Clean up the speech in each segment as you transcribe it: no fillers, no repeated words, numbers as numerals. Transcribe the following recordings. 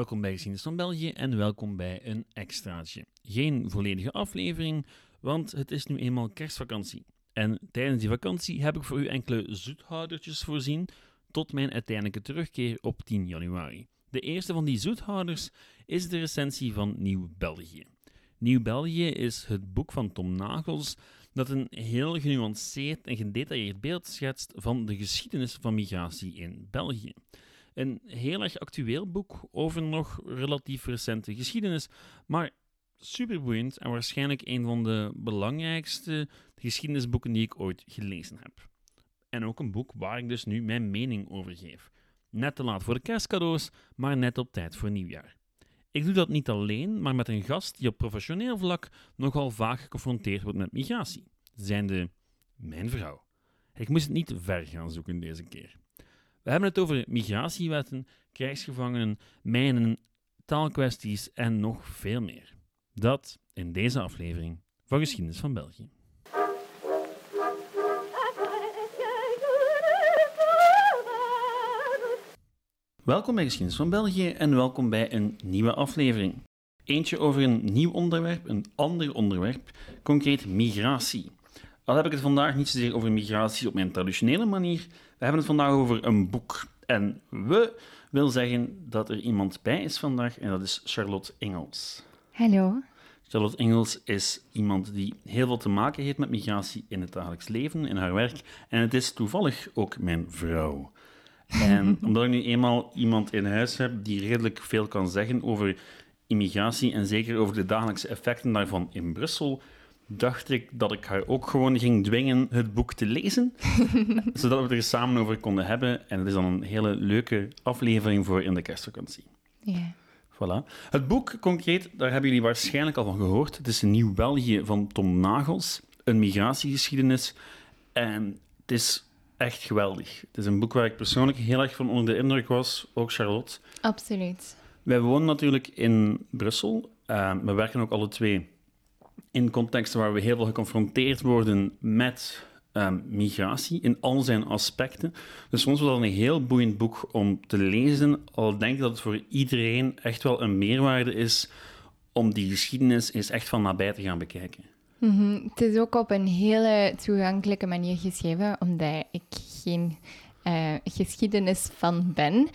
Welkom bij Geschiedenis van België en welkom bij een extraatje. Geen volledige aflevering, want het is nu eenmaal kerstvakantie. En tijdens die vakantie heb ik voor u enkele zoethoudertjes voorzien tot mijn uiteindelijke terugkeer op 10 januari. De eerste van die zoethouders is de recensie van Nieuw België. Nieuw België is het boek van Tom Nagels dat een heel genuanceerd en gedetailleerd beeld schetst van de geschiedenis van migratie in België. Een heel erg actueel boek over nog relatief recente geschiedenis, maar superboeiend en waarschijnlijk een van de belangrijkste geschiedenisboeken die ik ooit gelezen heb. En ook een boek waar ik dus nu mijn mening over geef. Net te laat voor de kerstcadeaus, maar net op tijd voor nieuwjaar. Ik doe dat niet alleen, maar met een gast die op professioneel vlak nogal vaak geconfronteerd wordt met migratie. Zijnde mijn vrouw. Ik moest het niet ver gaan zoeken deze keer. We hebben het over migratiewetten, krijgsgevangenen, mijnen, taalkwesties en nog veel meer. Dat in deze aflevering van Geschiedenis van België. Welkom bij Geschiedenis van België en welkom bij een nieuwe aflevering. Eentje over een nieuw onderwerp, een ander onderwerp, concreet migratie. Al heb ik het vandaag niet zozeer over migratie op mijn traditionele manier, we hebben het vandaag over een boek. En we wil zeggen dat er iemand bij is vandaag en dat is Charlotte Engels. Hallo. Charlotte Engels is iemand die heel veel te maken heeft met migratie in het dagelijks leven, in haar werk. En het is toevallig ook mijn vrouw. En omdat ik nu eenmaal iemand in huis heb die redelijk veel kan zeggen over immigratie en zeker over de dagelijkse effecten daarvan in Brussel, dacht ik dat ik haar ook gewoon ging dwingen het boek te lezen, zodat we het er samen over konden hebben. En het is dan een hele leuke aflevering voor in de kerstvakantie. Yeah. Voilà. Het boek concreet, daar hebben jullie waarschijnlijk al van gehoord. Het is Nieuw België van Tom Nagels, een migratiegeschiedenis. En het is echt geweldig. Het is een boek waar ik persoonlijk heel erg van onder de indruk was, ook Charlotte. Absoluut. Wij wonen natuurlijk in Brussel. We werken ook alle twee in contexten waar we heel veel geconfronteerd worden met migratie in al zijn aspecten. Dus soms was dat een heel boeiend boek om te lezen, al denk ik dat het voor iedereen echt wel een meerwaarde is om die geschiedenis eens echt van nabij te gaan bekijken. Mm-hmm. Het is ook op een hele toegankelijke manier geschreven, omdat ik geen geschiedenis van ben.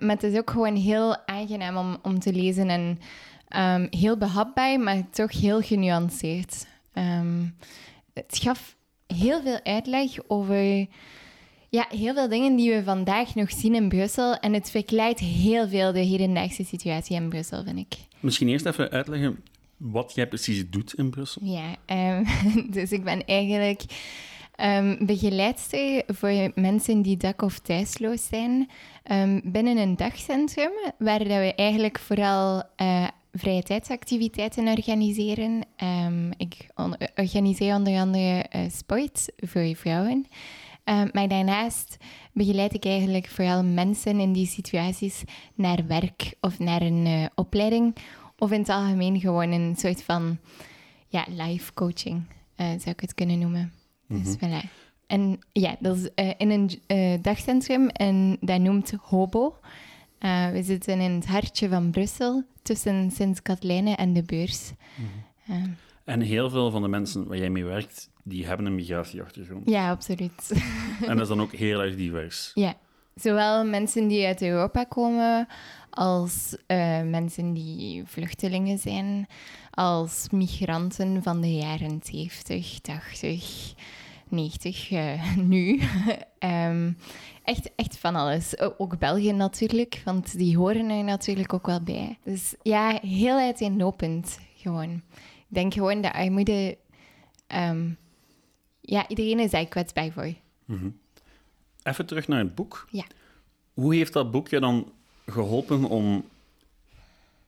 Maar het is ook gewoon heel aangenaam om te lezen en heel behapbaar, maar toch heel genuanceerd. Het gaf heel veel uitleg over heel veel dingen die we vandaag nog zien in Brussel. En het verklaart heel veel de hedendaagse situatie in Brussel, vind ik. Misschien eerst even uitleggen wat jij precies doet in Brussel. Ja, dus ik ben eigenlijk begeleidster voor mensen die dak- of thuisloos zijn binnen een dagcentrum, waar dat we eigenlijk vooral vrije tijdsactiviteiten organiseren. Ik organiseer onder andere sport voor vrouwen. Maar daarnaast begeleid ik eigenlijk vooral mensen in die situaties naar werk of naar een opleiding. Of in het algemeen gewoon een soort van life coaching, zou ik het kunnen noemen. Mm-hmm. Dus voilà. En dat is in een dagcentrum en dat noemt Hobo. We zitten in het hartje van Brussel, tussen Sint-Katelijne en de beurs. Mm-hmm. En heel veel van de mensen waar jij mee werkt, die hebben een migratieachtergrond. Ja, absoluut. En dat is dan ook heel erg divers. Ja, zowel mensen die uit Europa komen, als mensen die vluchtelingen zijn, als migranten van de jaren 70, 80, 90, nu. Echt van alles. Ook België natuurlijk, want die horen er natuurlijk ook wel bij. Dus ja, heel uiteenlopend gewoon. Ik denk gewoon dat armoede... iedereen is daar kwetsbaar voor. Mm-hmm. Even terug naar het boek. Ja. Hoe heeft dat boekje dan geholpen om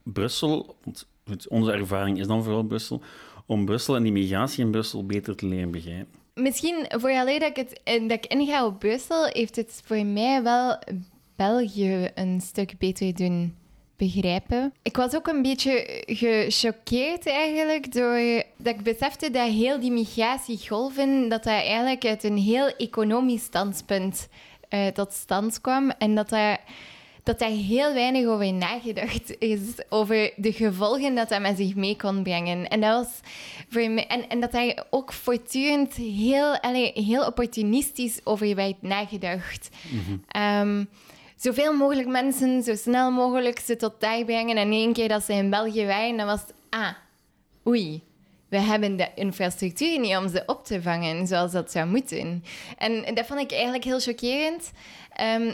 Brussel, want onze ervaring is dan vooral Brussel, om Brussel en die migratie in Brussel beter te leren begrijpen? Misschien vooraleer dat ik inga op Brussel, heeft het voor mij wel België een stuk beter doen begrijpen. Ik was ook een beetje gechoqueerd eigenlijk door dat ik besefte dat heel die migratiegolven, dat eigenlijk uit een heel economisch standpunt tot stand kwam en dat dat daar heel weinig over nagedacht is. Over de gevolgen dat dat met zich mee kon brengen. En dat was voor mij, en dat daar ook voortdurend heel opportunistisch over werd nagedacht. Mm-hmm. Zoveel mogelijk mensen, zo snel mogelijk ze tot daar brengen. En één keer dat ze in België waren, dan was het... Ah, oei. We hebben de infrastructuur niet om ze op te vangen zoals dat zou moeten. En dat vond ik eigenlijk heel chockerend.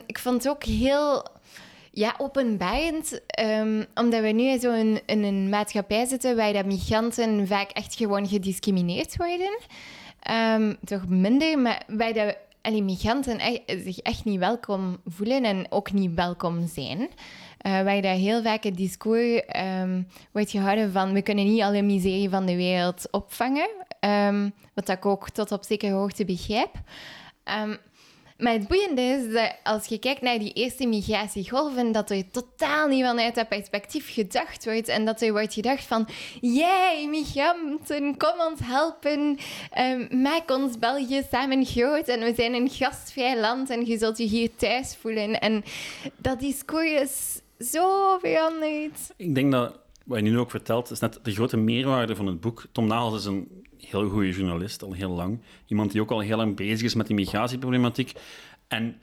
Ik vond het ook heel openbarend. Omdat we nu zo in een maatschappij zitten waar dat migranten vaak echt gewoon gediscrimineerd worden. Toch minder, maar waar dat migranten zich echt niet welkom voelen en ook niet welkom zijn. Waar daar heel vaak het discours wordt gehouden van... we kunnen niet alle miserie van de wereld opvangen. Wat ik ook tot op zekere hoogte begrijp. Maar het boeiende is dat als je kijkt naar die eerste migratiegolven... dat er totaal niet vanuit dat perspectief gedacht wordt. En dat er wordt gedacht van... jij, migranten, kom ons helpen. Maak ons België samen groot. En we zijn een gastvrij land en je zult je hier thuis voelen. En dat discours is zo veranderd. Ik denk dat wat je nu ook vertelt, is net de grote meerwaarde van het boek. Tom Nagels is een heel goede journalist, al heel lang. Iemand die ook al heel lang bezig is met die migratieproblematiek. En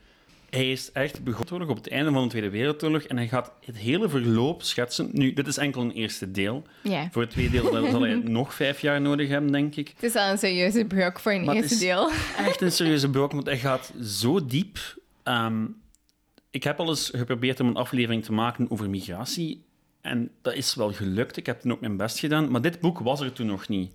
hij is echt begonnen op het einde van de Tweede Wereldoorlog en hij gaat het hele verloop schetsen. Nu, dit is enkel een eerste deel. Yeah. Voor het tweede deel zal hij nog 5 jaar nodig hebben, denk ik. Het is al een serieuze brok voor een eerste deel. Echt een serieuze brok, want hij gaat zo diep... Ik heb al eens geprobeerd om een aflevering te maken over migratie. En dat is wel gelukt. Ik heb toen ook mijn best gedaan. Maar dit boek was er toen nog niet.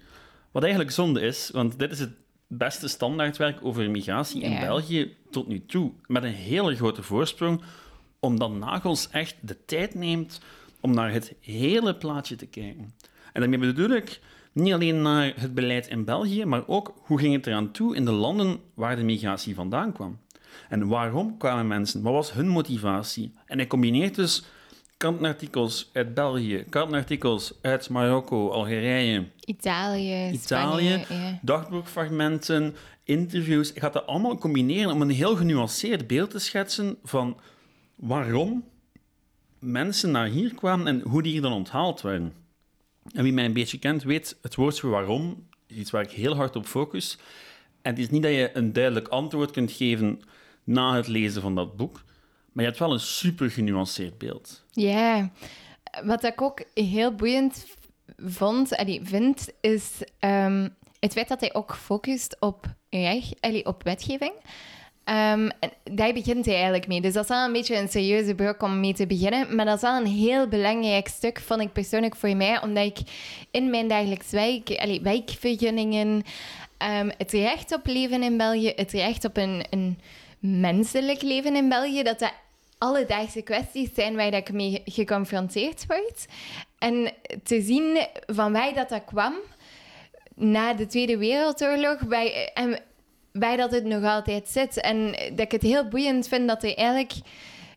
Wat eigenlijk zonde is, want dit is het beste standaardwerk over migratie in België tot nu toe. Met een hele grote voorsprong. Omdat Nagels echt de tijd neemt om naar het hele plaatje te kijken. En daarmee bedoel ik niet alleen naar het beleid in België, maar ook hoe ging het eraan toe in de landen waar de migratie vandaan kwam. En waarom kwamen mensen? Wat was hun motivatie? En hij combineert dus krantenartikels uit België, krantenartikels uit Marokko, Algerije, Italië, Spanje, dagboekfragmenten, interviews. Ik ga dat allemaal combineren om een heel genuanceerd beeld te schetsen van waarom mensen naar hier kwamen en hoe die hier dan onthaald werden. En wie mij een beetje kent, weet het woord voor waarom, iets waar ik heel hard op focus. En het is niet dat je een duidelijk antwoord kunt geven na het lezen van dat boek, maar je hebt wel een super genuanceerd beeld. Ja, wat ik ook heel boeiend vind, is het feit dat hij ook focust op wetgeving. En daar begint hij eigenlijk mee. Dus dat is al een beetje een serieuze brok om mee te beginnen. Maar dat is al een heel belangrijk stuk, vond ik persoonlijk voor mij, omdat ik in mijn dagelijks wijkvergunningen... het recht op leven in België, het recht op een menselijk leven in België, dat dat alledaagse kwesties zijn waar ik mee geconfronteerd word. En te zien van waar dat kwam na de Tweede Wereldoorlog, waar dat het nog altijd zit. En dat ik het heel boeiend vind dat er eigenlijk...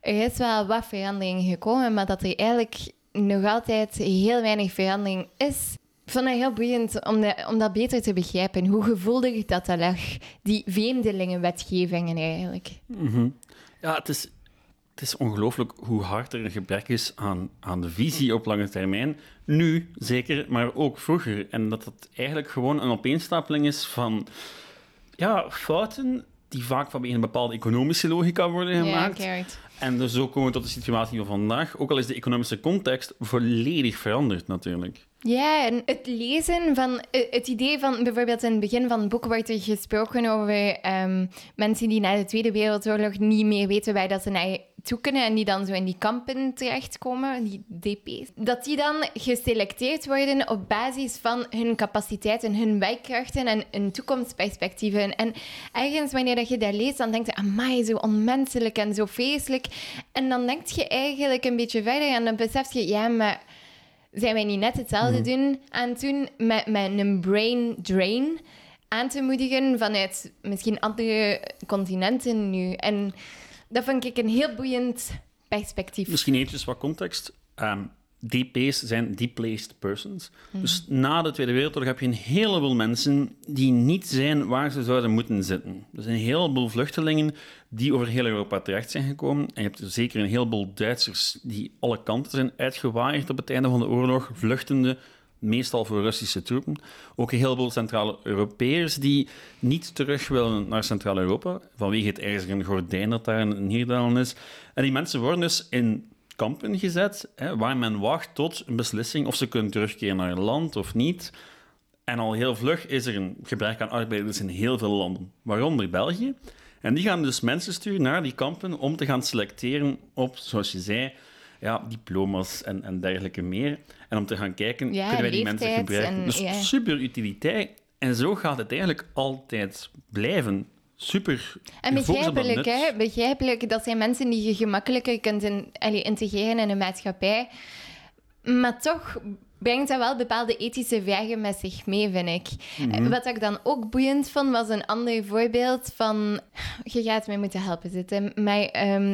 Er is wel wat verandering gekomen, maar dat er eigenlijk nog altijd heel weinig verandering is. Ik vond het heel boeiend om dat beter te begrijpen. Hoe gevoelig dat lag, die vreemdelingenwetgevingen eigenlijk. Mm-hmm. Ja, het is ongelooflijk hoe hard er een gebrek is aan de visie op lange termijn. Nu, zeker, maar ook vroeger. En dat het eigenlijk gewoon een opeenstapeling is van fouten die vaak vanwege een bepaalde economische logica worden gemaakt. Yeah, en dus zo komen we tot de situatie van vandaag. Ook al is de economische context volledig veranderd natuurlijk. Ja, en het lezen van... Het idee van... Bijvoorbeeld in het begin van het boek wordt er gesproken over mensen die na de Tweede Wereldoorlog niet meer weten waar dat ze naar toe kunnen en die dan zo in die kampen terechtkomen, die DP's. Dat die dan geselecteerd worden op basis van hun capaciteiten, hun werkkrachten en hun toekomstperspectieven. En ergens wanneer dat je dat leest, dan denk je, amai, zo onmenselijk en zo vreselijk. En dan denk je eigenlijk een beetje verder en dan besef je, ja, maar... zijn wij niet net hetzelfde doen met een brain drain aan te moedigen vanuit misschien andere continenten nu? En dat vind ik een heel boeiend perspectief. Misschien eventjes wat context. DP's zijn deplaced persons. Mm. Dus na de Tweede Wereldoorlog heb je een heleboel mensen die niet zijn waar ze zouden moeten zitten. Er zijn een heleboel vluchtelingen die over heel Europa terecht zijn gekomen. En je hebt er zeker een heleboel Duitsers die alle kanten zijn uitgewaaid op het einde van de oorlog, vluchtende, meestal voor Russische troepen. Ook een heleboel Centrale Europeërs die niet terug willen naar Centraal-Europa, vanwege het ijzeren gordijn dat daar een neerdalen is. En die mensen worden dus in kampen gezet, waar men wacht tot een beslissing of ze kunnen terugkeren naar hun land of niet. En al heel vlug is er een gebrek aan arbeiders in heel veel landen, waaronder België. En die gaan dus mensen sturen naar die kampen om te gaan selecteren op, zoals je zei, ja, diploma's en dergelijke meer. En om te gaan kijken, ja, kunnen wij die mensen gebruiken? En, dus ja, super utiliteit. En zo gaat het eigenlijk altijd blijven. Super. En begrijpelijk, hè? Begrijpelijk. Dat zijn mensen die je gemakkelijker kunt integreren in een maatschappij. Maar toch brengt dat wel bepaalde ethische vragen met zich mee, vind ik. Mm-hmm. Wat ik dan ook boeiend vond, was een ander voorbeeld van... Je gaat mij moeten helpen zitten. Maar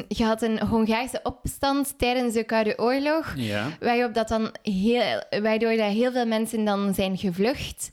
je had een Hongaarse opstand tijdens de Koude Oorlog, ja, waardoor dat heel veel mensen dan zijn gevlucht.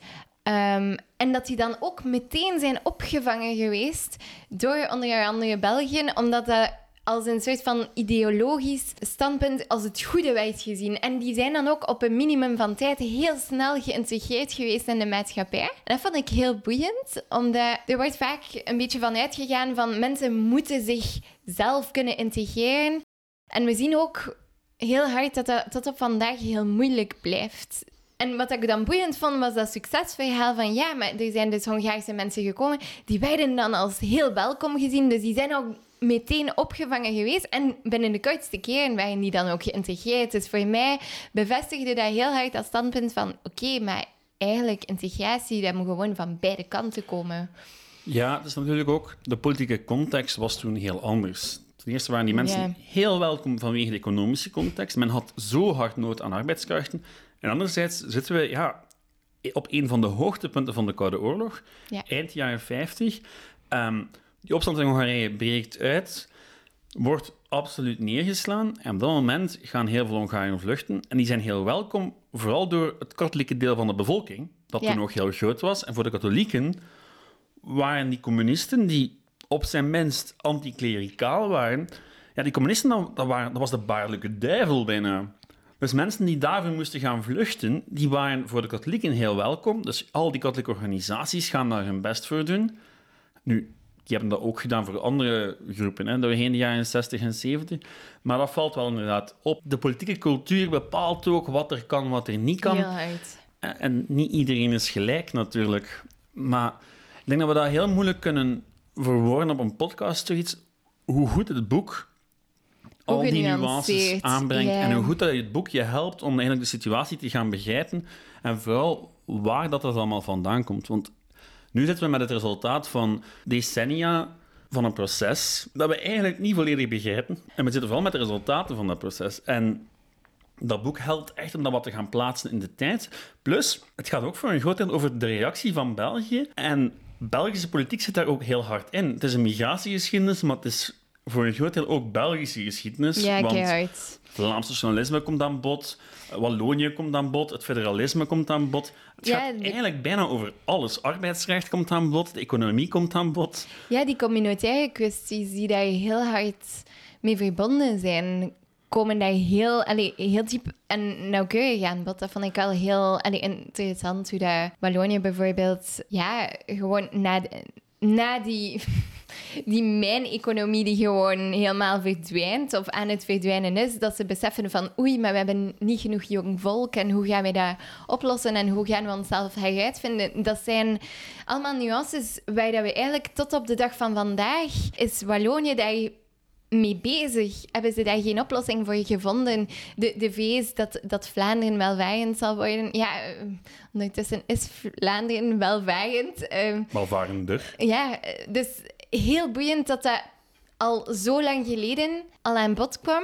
En dat die dan ook meteen zijn opgevangen geweest door onder andere België, omdat dat als een soort van ideologisch standpunt als het goede werd gezien. En die zijn dan ook op een minimum van tijd heel snel geïntegreerd geweest in de maatschappij. En dat vond ik heel boeiend, omdat er wordt vaak een beetje van uitgegaan van mensen moeten zichzelf kunnen integreren. En we zien ook heel hard dat dat tot op vandaag heel moeilijk blijft. En wat ik dan boeiend vond, was dat succesverhaal van... Ja, maar er zijn dus Hongaarse mensen gekomen. Die werden dan als heel welkom gezien. Dus die zijn ook meteen opgevangen geweest. En binnen de kortste keren waren die dan ook geïntegreerd. Dus voor mij bevestigde dat heel hard dat standpunt van... Oké, maar eigenlijk integratie, dat moet gewoon van beide kanten komen. Ja, dat is natuurlijk ook... De politieke context was toen heel anders. Ten eerste waren die mensen heel welkom vanwege de economische context. Men had zo hard nood aan arbeidskrachten... En anderzijds zitten we op een van de hoogtepunten van de Koude Oorlog, eind jaren 50. Die opstand in Hongarije breekt uit, wordt absoluut neergeslaan. En op dat moment gaan heel veel Hongaren vluchten. En die zijn heel welkom, vooral door het katholieke deel van de bevolking, dat toen nog heel groot was. En voor de katholieken waren die communisten, die op zijn minst anticlericaal waren... Ja, die communisten, dat was de baarlijke duivel bijna... Dus mensen die daarvoor moesten gaan vluchten, die waren voor de katholieken heel welkom. Dus al die katholieke organisaties gaan daar hun best voor doen. Nu, die hebben dat ook gedaan voor andere groepen, hè, doorheen de jaren 60 en 70. Maar dat valt wel inderdaad op. De politieke cultuur bepaalt ook wat er kan, wat er niet kan. En niet iedereen is gelijk natuurlijk. Maar ik denk dat we dat heel moeilijk kunnen verwoorden op een podcast, zoiets. Hoe goed het boek... al die nuances aanbrengt en hoe goed dat het boek je helpt om eigenlijk de situatie te gaan begrijpen en vooral waar dat allemaal vandaan komt. Want nu zitten we met het resultaat van decennia van een proces dat we eigenlijk niet volledig begrijpen. En we zitten vooral met de resultaten van dat proces. En dat boek helpt echt om dat wat te gaan plaatsen in de tijd. Plus, het gaat ook voor een groot deel over de reactie van België. En Belgische politiek zit daar ook heel hard in. Het is een migratiegeschiedenis, maar het is... voor een groot deel ook Belgische geschiedenis. Ja, want Vlaams nationalisme komt aan bod, Wallonië komt aan bod, het federalisme komt aan bod. Het gaat eigenlijk bijna over alles. Arbeidsrecht komt aan bod, de economie komt aan bod. Ja, die communautaire kwesties die daar heel hard mee verbonden zijn, komen daar heel diep en nauwkeurig aan bod. Dat vond ik wel heel interessant, hoe dat Wallonië bijvoorbeeld, gewoon na die mijn-economie die gewoon helemaal verdwijnt of aan het verdwijnen is, dat ze beseffen van maar we hebben niet genoeg jong volk en hoe gaan we dat oplossen en hoe gaan we onszelf heruitvinden. Dat zijn allemaal nuances waar we eigenlijk tot op de dag van vandaag is Wallonië daar mee bezig. Hebben ze daar geen oplossing voor gevonden? De vrees dat Vlaanderen welvarend zal worden. Ja, ondertussen is Vlaanderen welvarend. Welvarender. Ja, dus... heel boeiend dat dat al zo lang geleden al aan bod kwam.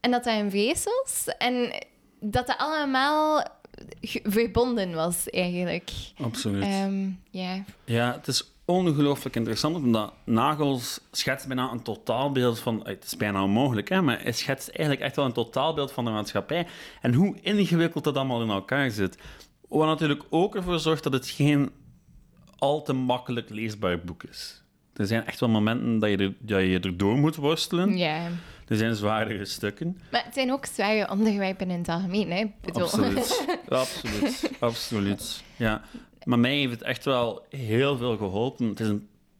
En dat dat in vezels. En dat dat allemaal verbonden was, eigenlijk. Absoluut. Ja, het is ongelooflijk interessant, omdat Nagels schetst bijna een totaalbeeld van... Het is bijna onmogelijk, hè, maar hij schetst eigenlijk echt wel een totaalbeeld van de maatschappij en hoe ingewikkeld dat allemaal in elkaar zit. Wat natuurlijk ook ervoor zorgt dat het geen al te makkelijk leesbaar boek is. Er zijn echt wel momenten dat je erdoor moet worstelen. Ja. Er zijn zwaardere stukken. Maar het zijn ook zware onderwerpen in het algemeen, hè? Absoluut. Absoluut. Absoluut. Ja. Maar mij heeft het echt wel heel veel geholpen. Het is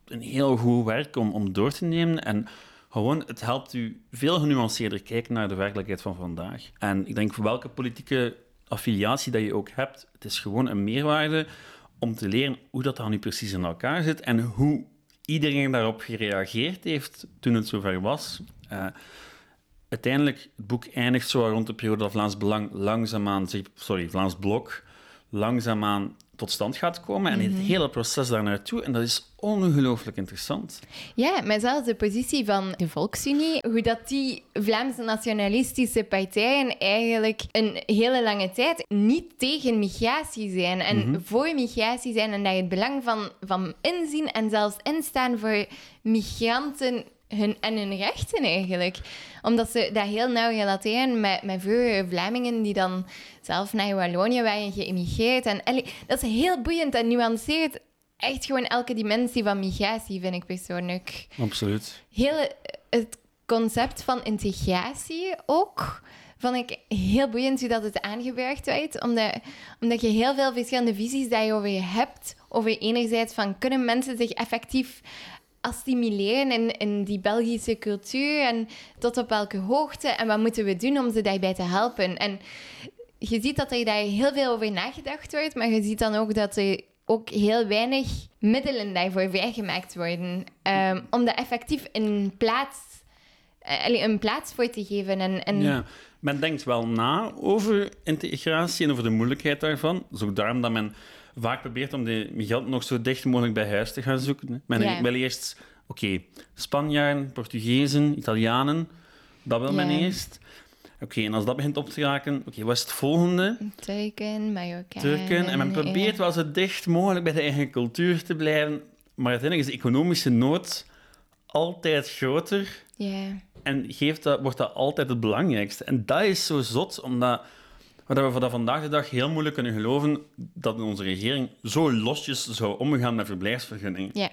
een heel goed werk om door te nemen. En gewoon, het helpt u veel genuanceerder kijken naar de werkelijkheid van vandaag. En ik denk, voor welke politieke affiliatie dat je ook hebt, het is gewoon een meerwaarde om te leren hoe dat dan nu precies in elkaar zit en hoe iedereen daarop gereageerd heeft toen het zover was. Uiteindelijk, het boek eindigt zo rond de periode dat Vlaams Belang Vlaams Blok langzaamaan tot stand gaat komen en het hele proces daar naartoe. En dat is ongelooflijk interessant. Ja, maar zelfs de positie van de Volksunie, hoe dat die Vlaamse nationalistische partijen eigenlijk een hele lange tijd niet tegen migratie zijn en voor migratie zijn en daar het belang van inzien en zelfs instaan voor migranten en hun rechten eigenlijk. Omdat ze dat heel nauw relateren met vroegere Vlamingen die dan zelf naar Wallonië waren geëmigreerd. En dat is heel boeiend en nuanceert echt gewoon elke dimensie van migratie, vind ik persoonlijk. Absoluut. Heel het concept van integratie ook vond ik heel boeiend hoe dat het aangebracht werd. Omdat je heel veel verschillende visies daarover hebt. Over enerzijds van, kunnen mensen zich effectief assimileren in die Belgische cultuur en tot op welke hoogte en wat moeten we doen om ze daarbij te helpen. En je ziet dat er daar heel veel over nagedacht wordt, maar je ziet dan ook dat er ook heel weinig middelen daarvoor vrijgemaakt worden om dat effectief een plaats voor te geven. Ja, men denkt wel na over integratie en over de moeilijkheid daarvan. Dus ook daarom dat men vaak probeert om de migranten nog zo dicht mogelijk bij huis te gaan zoeken. Men wil eerst, Spanjaarden, Portugezen, Italianen, dat wil men eerst. Oké, en als dat begint op te raken, wat is het volgende? Turken, Marokkanen. En men probeert wel zo dicht mogelijk bij de eigen cultuur te blijven. Maar uiteindelijk is de economische nood altijd groter. En wordt dat altijd het belangrijkste. En dat is zo zot, omdat... Maar we dat vandaag de dag heel moeilijk kunnen geloven dat onze regering zo losjes zou omgaan met verblijfsvergunningen. Ja.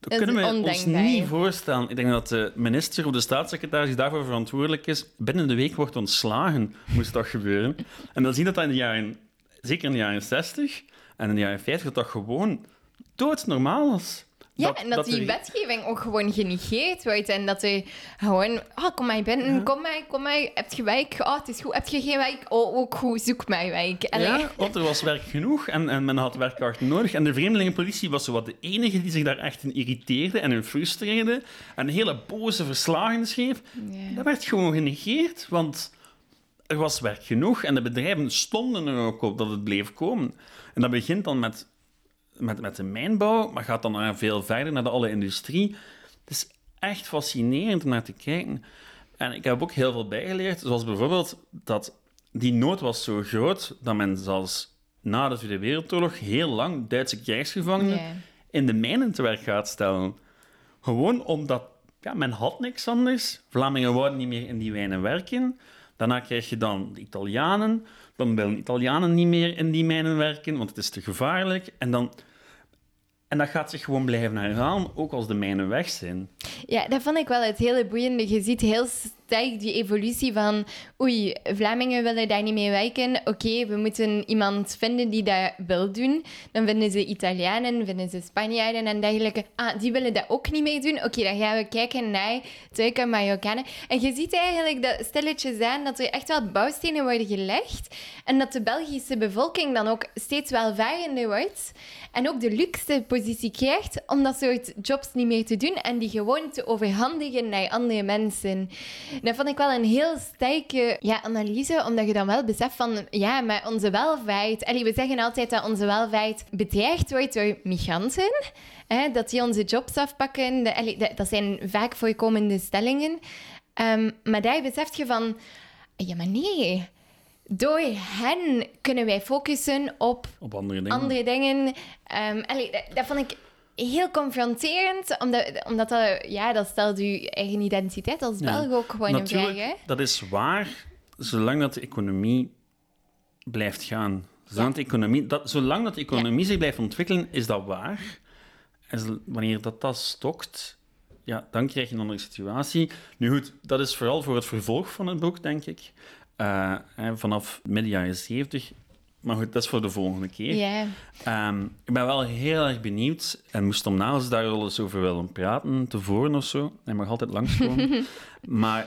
Dat kunnen we ons niet voorstellen. Ik denk dat de minister of de staatssecretaris die daarvoor verantwoordelijk is, binnen de week wordt ontslagen, moest dat gebeuren. En dan zien dat in de jaren, zeker in de jaren 60 en in de jaren 50, dat gewoon doodnormaal was. Ja, en dat die wetgeving ook gewoon genegeerd wordt. En dat er gewoon... kom maar binnen, kom maar. Heb je werk? Het is goed. Heb je geen werk? Ook goed. Zoek maar werk. Allee. Ja, want er was werk genoeg en men had werkkracht nodig. En de vreemdelingenpolitie was zo wat de enige die zich daar echt in irriteerde en hun frustreerde. En een hele boze verslagen schreef. Ja. Dat werd gewoon genegeerd, want er was werk genoeg. En de bedrijven stonden er ook op dat het bleef komen. En dat begint dan met de mijnbouw, maar gaat dan veel verder naar de alle industrie. Het is echt fascinerend om naar te kijken. En ik heb ook heel veel bijgeleerd, zoals bijvoorbeeld dat die nood was zo groot dat men zelfs na de Tweede Wereldoorlog heel lang Duitse krijgsgevangenen in de mijnen te werk gaat stellen. Gewoon omdat men had niks anders. Vlamingen wouden niet meer in die mijnen werken. Daarna krijg je dan de Italianen. Dan willen Italianen niet meer in die mijnen werken, want het is te gevaarlijk. En dat gaat zich gewoon blijven herhalen, ook als de mijnen weg zijn. Ja, dat vond ik wel het hele boeiende. Je ziet heel sterk die evolutie van... Vlamingen willen daar niet mee werken. Oké, we moeten iemand vinden die dat wil doen. Dan vinden ze Italianen, vinden ze Spanjaarden en dergelijke. Die willen dat ook niet mee doen. Oké, dan gaan we kijken naar Turken, Marokkanen. En je ziet eigenlijk dat stilletjes aan dat er echt wel bouwstenen worden gelegd. En dat de Belgische bevolking dan ook steeds welvarender wordt. En ook de luxe positie krijgt om dat soort jobs niet meer te doen en die gewoon te overhandigen naar andere mensen. Dat vond ik wel een heel sterke analyse, omdat je dan wel beseft van, maar onze welvaart... we zeggen altijd dat onze welvaart bedreigd wordt door migranten, dat die onze jobs afpakken. Dat zijn vaak voorkomende stellingen. Maar daar besef je van, maar nee... Door hen kunnen wij focussen op andere dingen. Dat vond ik heel confronterend, omdat dat, ja, dat stelt uw eigen identiteit als Belg ook gewoon in vraag. Dat is waar, zolang dat de economie blijft gaan. Zolang, zolang de economie zich blijft ontwikkelen, is dat waar. En wanneer dat stokt, ja, dan krijg je een andere situatie. Nu goed, dat is vooral voor het vervolg van het boek, denk ik. Vanaf midden jaren 70. Maar goed, dat is voor de volgende keer. Yeah. Ik ben wel heel erg benieuwd. En moest Tom Nagels daar wel eens over willen praten, tevoren of zo. Hij mag altijd langskomen. Maar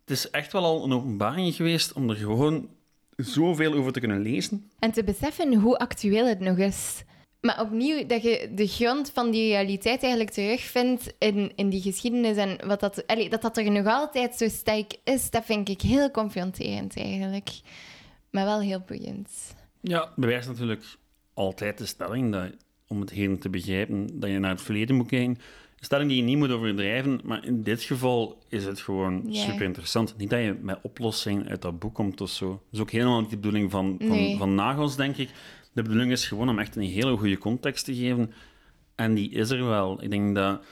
het is echt wel al een openbaring geweest om er gewoon zoveel over te kunnen lezen. En te beseffen hoe actueel het nog is. Maar opnieuw, dat je de grond van die realiteit eigenlijk terugvindt in die geschiedenis. En wat dat er nog altijd zo sterk is, dat vind ik heel confronterend eigenlijk. Maar wel heel boeiend. Ja, bewijst natuurlijk altijd de stelling dat, om het heden te begrijpen, dat je naar het verleden moet kijken. Een stelling die je niet moet overdrijven, maar in dit geval is het gewoon super interessant. Niet dat je met oplossingen uit dat boek komt of zo. Dat is ook helemaal niet de bedoeling van Nagels, denk ik. De bedoeling is gewoon om echt een hele goede context te geven. En die is er wel. Ik denk dat,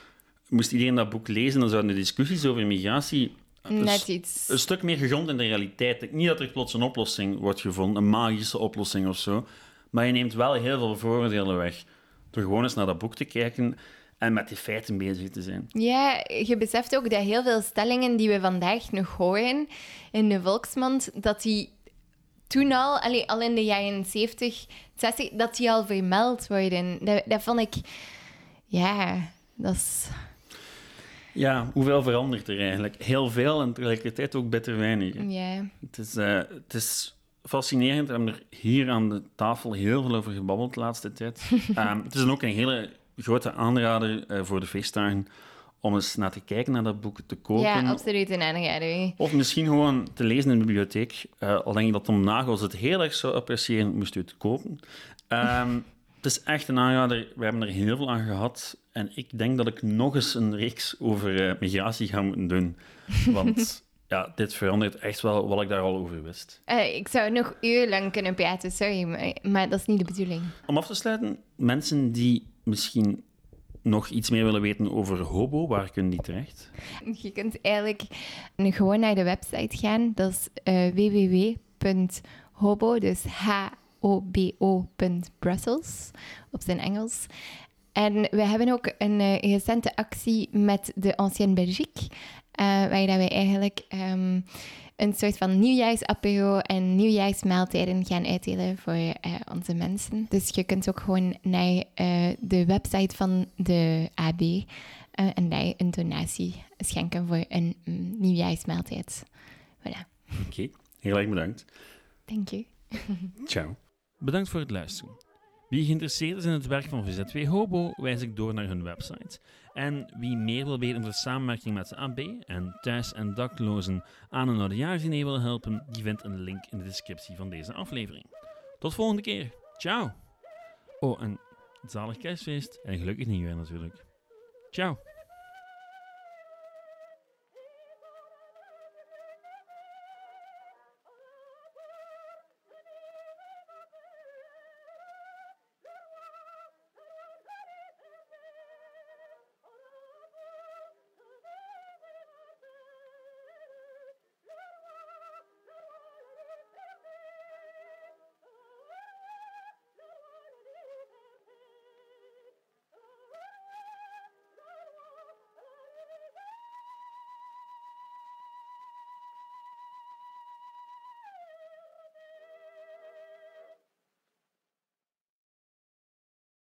moest iedereen dat boek lezen, dan zouden de discussies over migratie een stuk meer gegrond in de realiteit. Niet dat er plots een oplossing wordt gevonden, een magische oplossing of zo. Maar je neemt wel heel veel voordelen weg. Door gewoon eens naar dat boek te kijken en met die feiten bezig te zijn. Ja, je beseft ook dat heel veel stellingen die we vandaag nog horen in de volksmond, dat die toen al in de jaren 70, 60, dat die al vermeld worden. Dat vond ik... Ja, dat is... Ja, hoeveel verandert er eigenlijk? Heel veel en tegelijkertijd ook bitter weinig. Yeah. Het is fascinerend. We hebben er hier aan de tafel heel veel over gebabbeld de laatste tijd. Het is dan ook een hele grote aanrader voor de feestdagen om eens naar te kijken, naar dat boek te kopen. Ja, absoluut een aanrader. Of misschien gewoon te lezen in de bibliotheek. Al denk ik dat Tom Nagels het heel erg zou appreciëren, moest u het kopen. Het is echt een aanrader. We hebben er heel veel aan gehad. En ik denk dat ik nog eens een reeks over migratie ga moeten doen. Want ja, dit verandert echt wel wat ik daar al over wist. Ik zou nog urenlang kunnen praten, sorry. Maar dat is niet de bedoeling. Om af te sluiten, mensen die misschien nog iets meer willen weten over Hobo, waar kunnen die terecht? Je kunt eigenlijk gewoon naar de website gaan. Dat is www.hobo, dus hobo.brussels, op zijn Engels. En we hebben ook een recente actie met de Ancienne Belgique, waarin wij eigenlijk een soort van nieuwjaarsapero en nieuwjaarsmaaltijden gaan uitdelen voor onze mensen. Dus je kunt ook gewoon naar de website van de AB en daar een donatie schenken voor een nieuwjaarsmaaltijd. Voilà. Oké, heel erg bedankt. Thank you. Ciao. Bedankt voor het luisteren. Wie geïnteresseerd is in het werk van VZW Hobo, wijs ik door naar hun website. En wie meer wil weten over de samenwerking met de AB en thuis- en daklozen aan een oudejaarsdiner wil helpen, die vindt een link in de descriptie van deze aflevering. Tot volgende keer. Ciao. Oh, en zalig kerstfeest en gelukkig nieuwjaar natuurlijk. Ciao.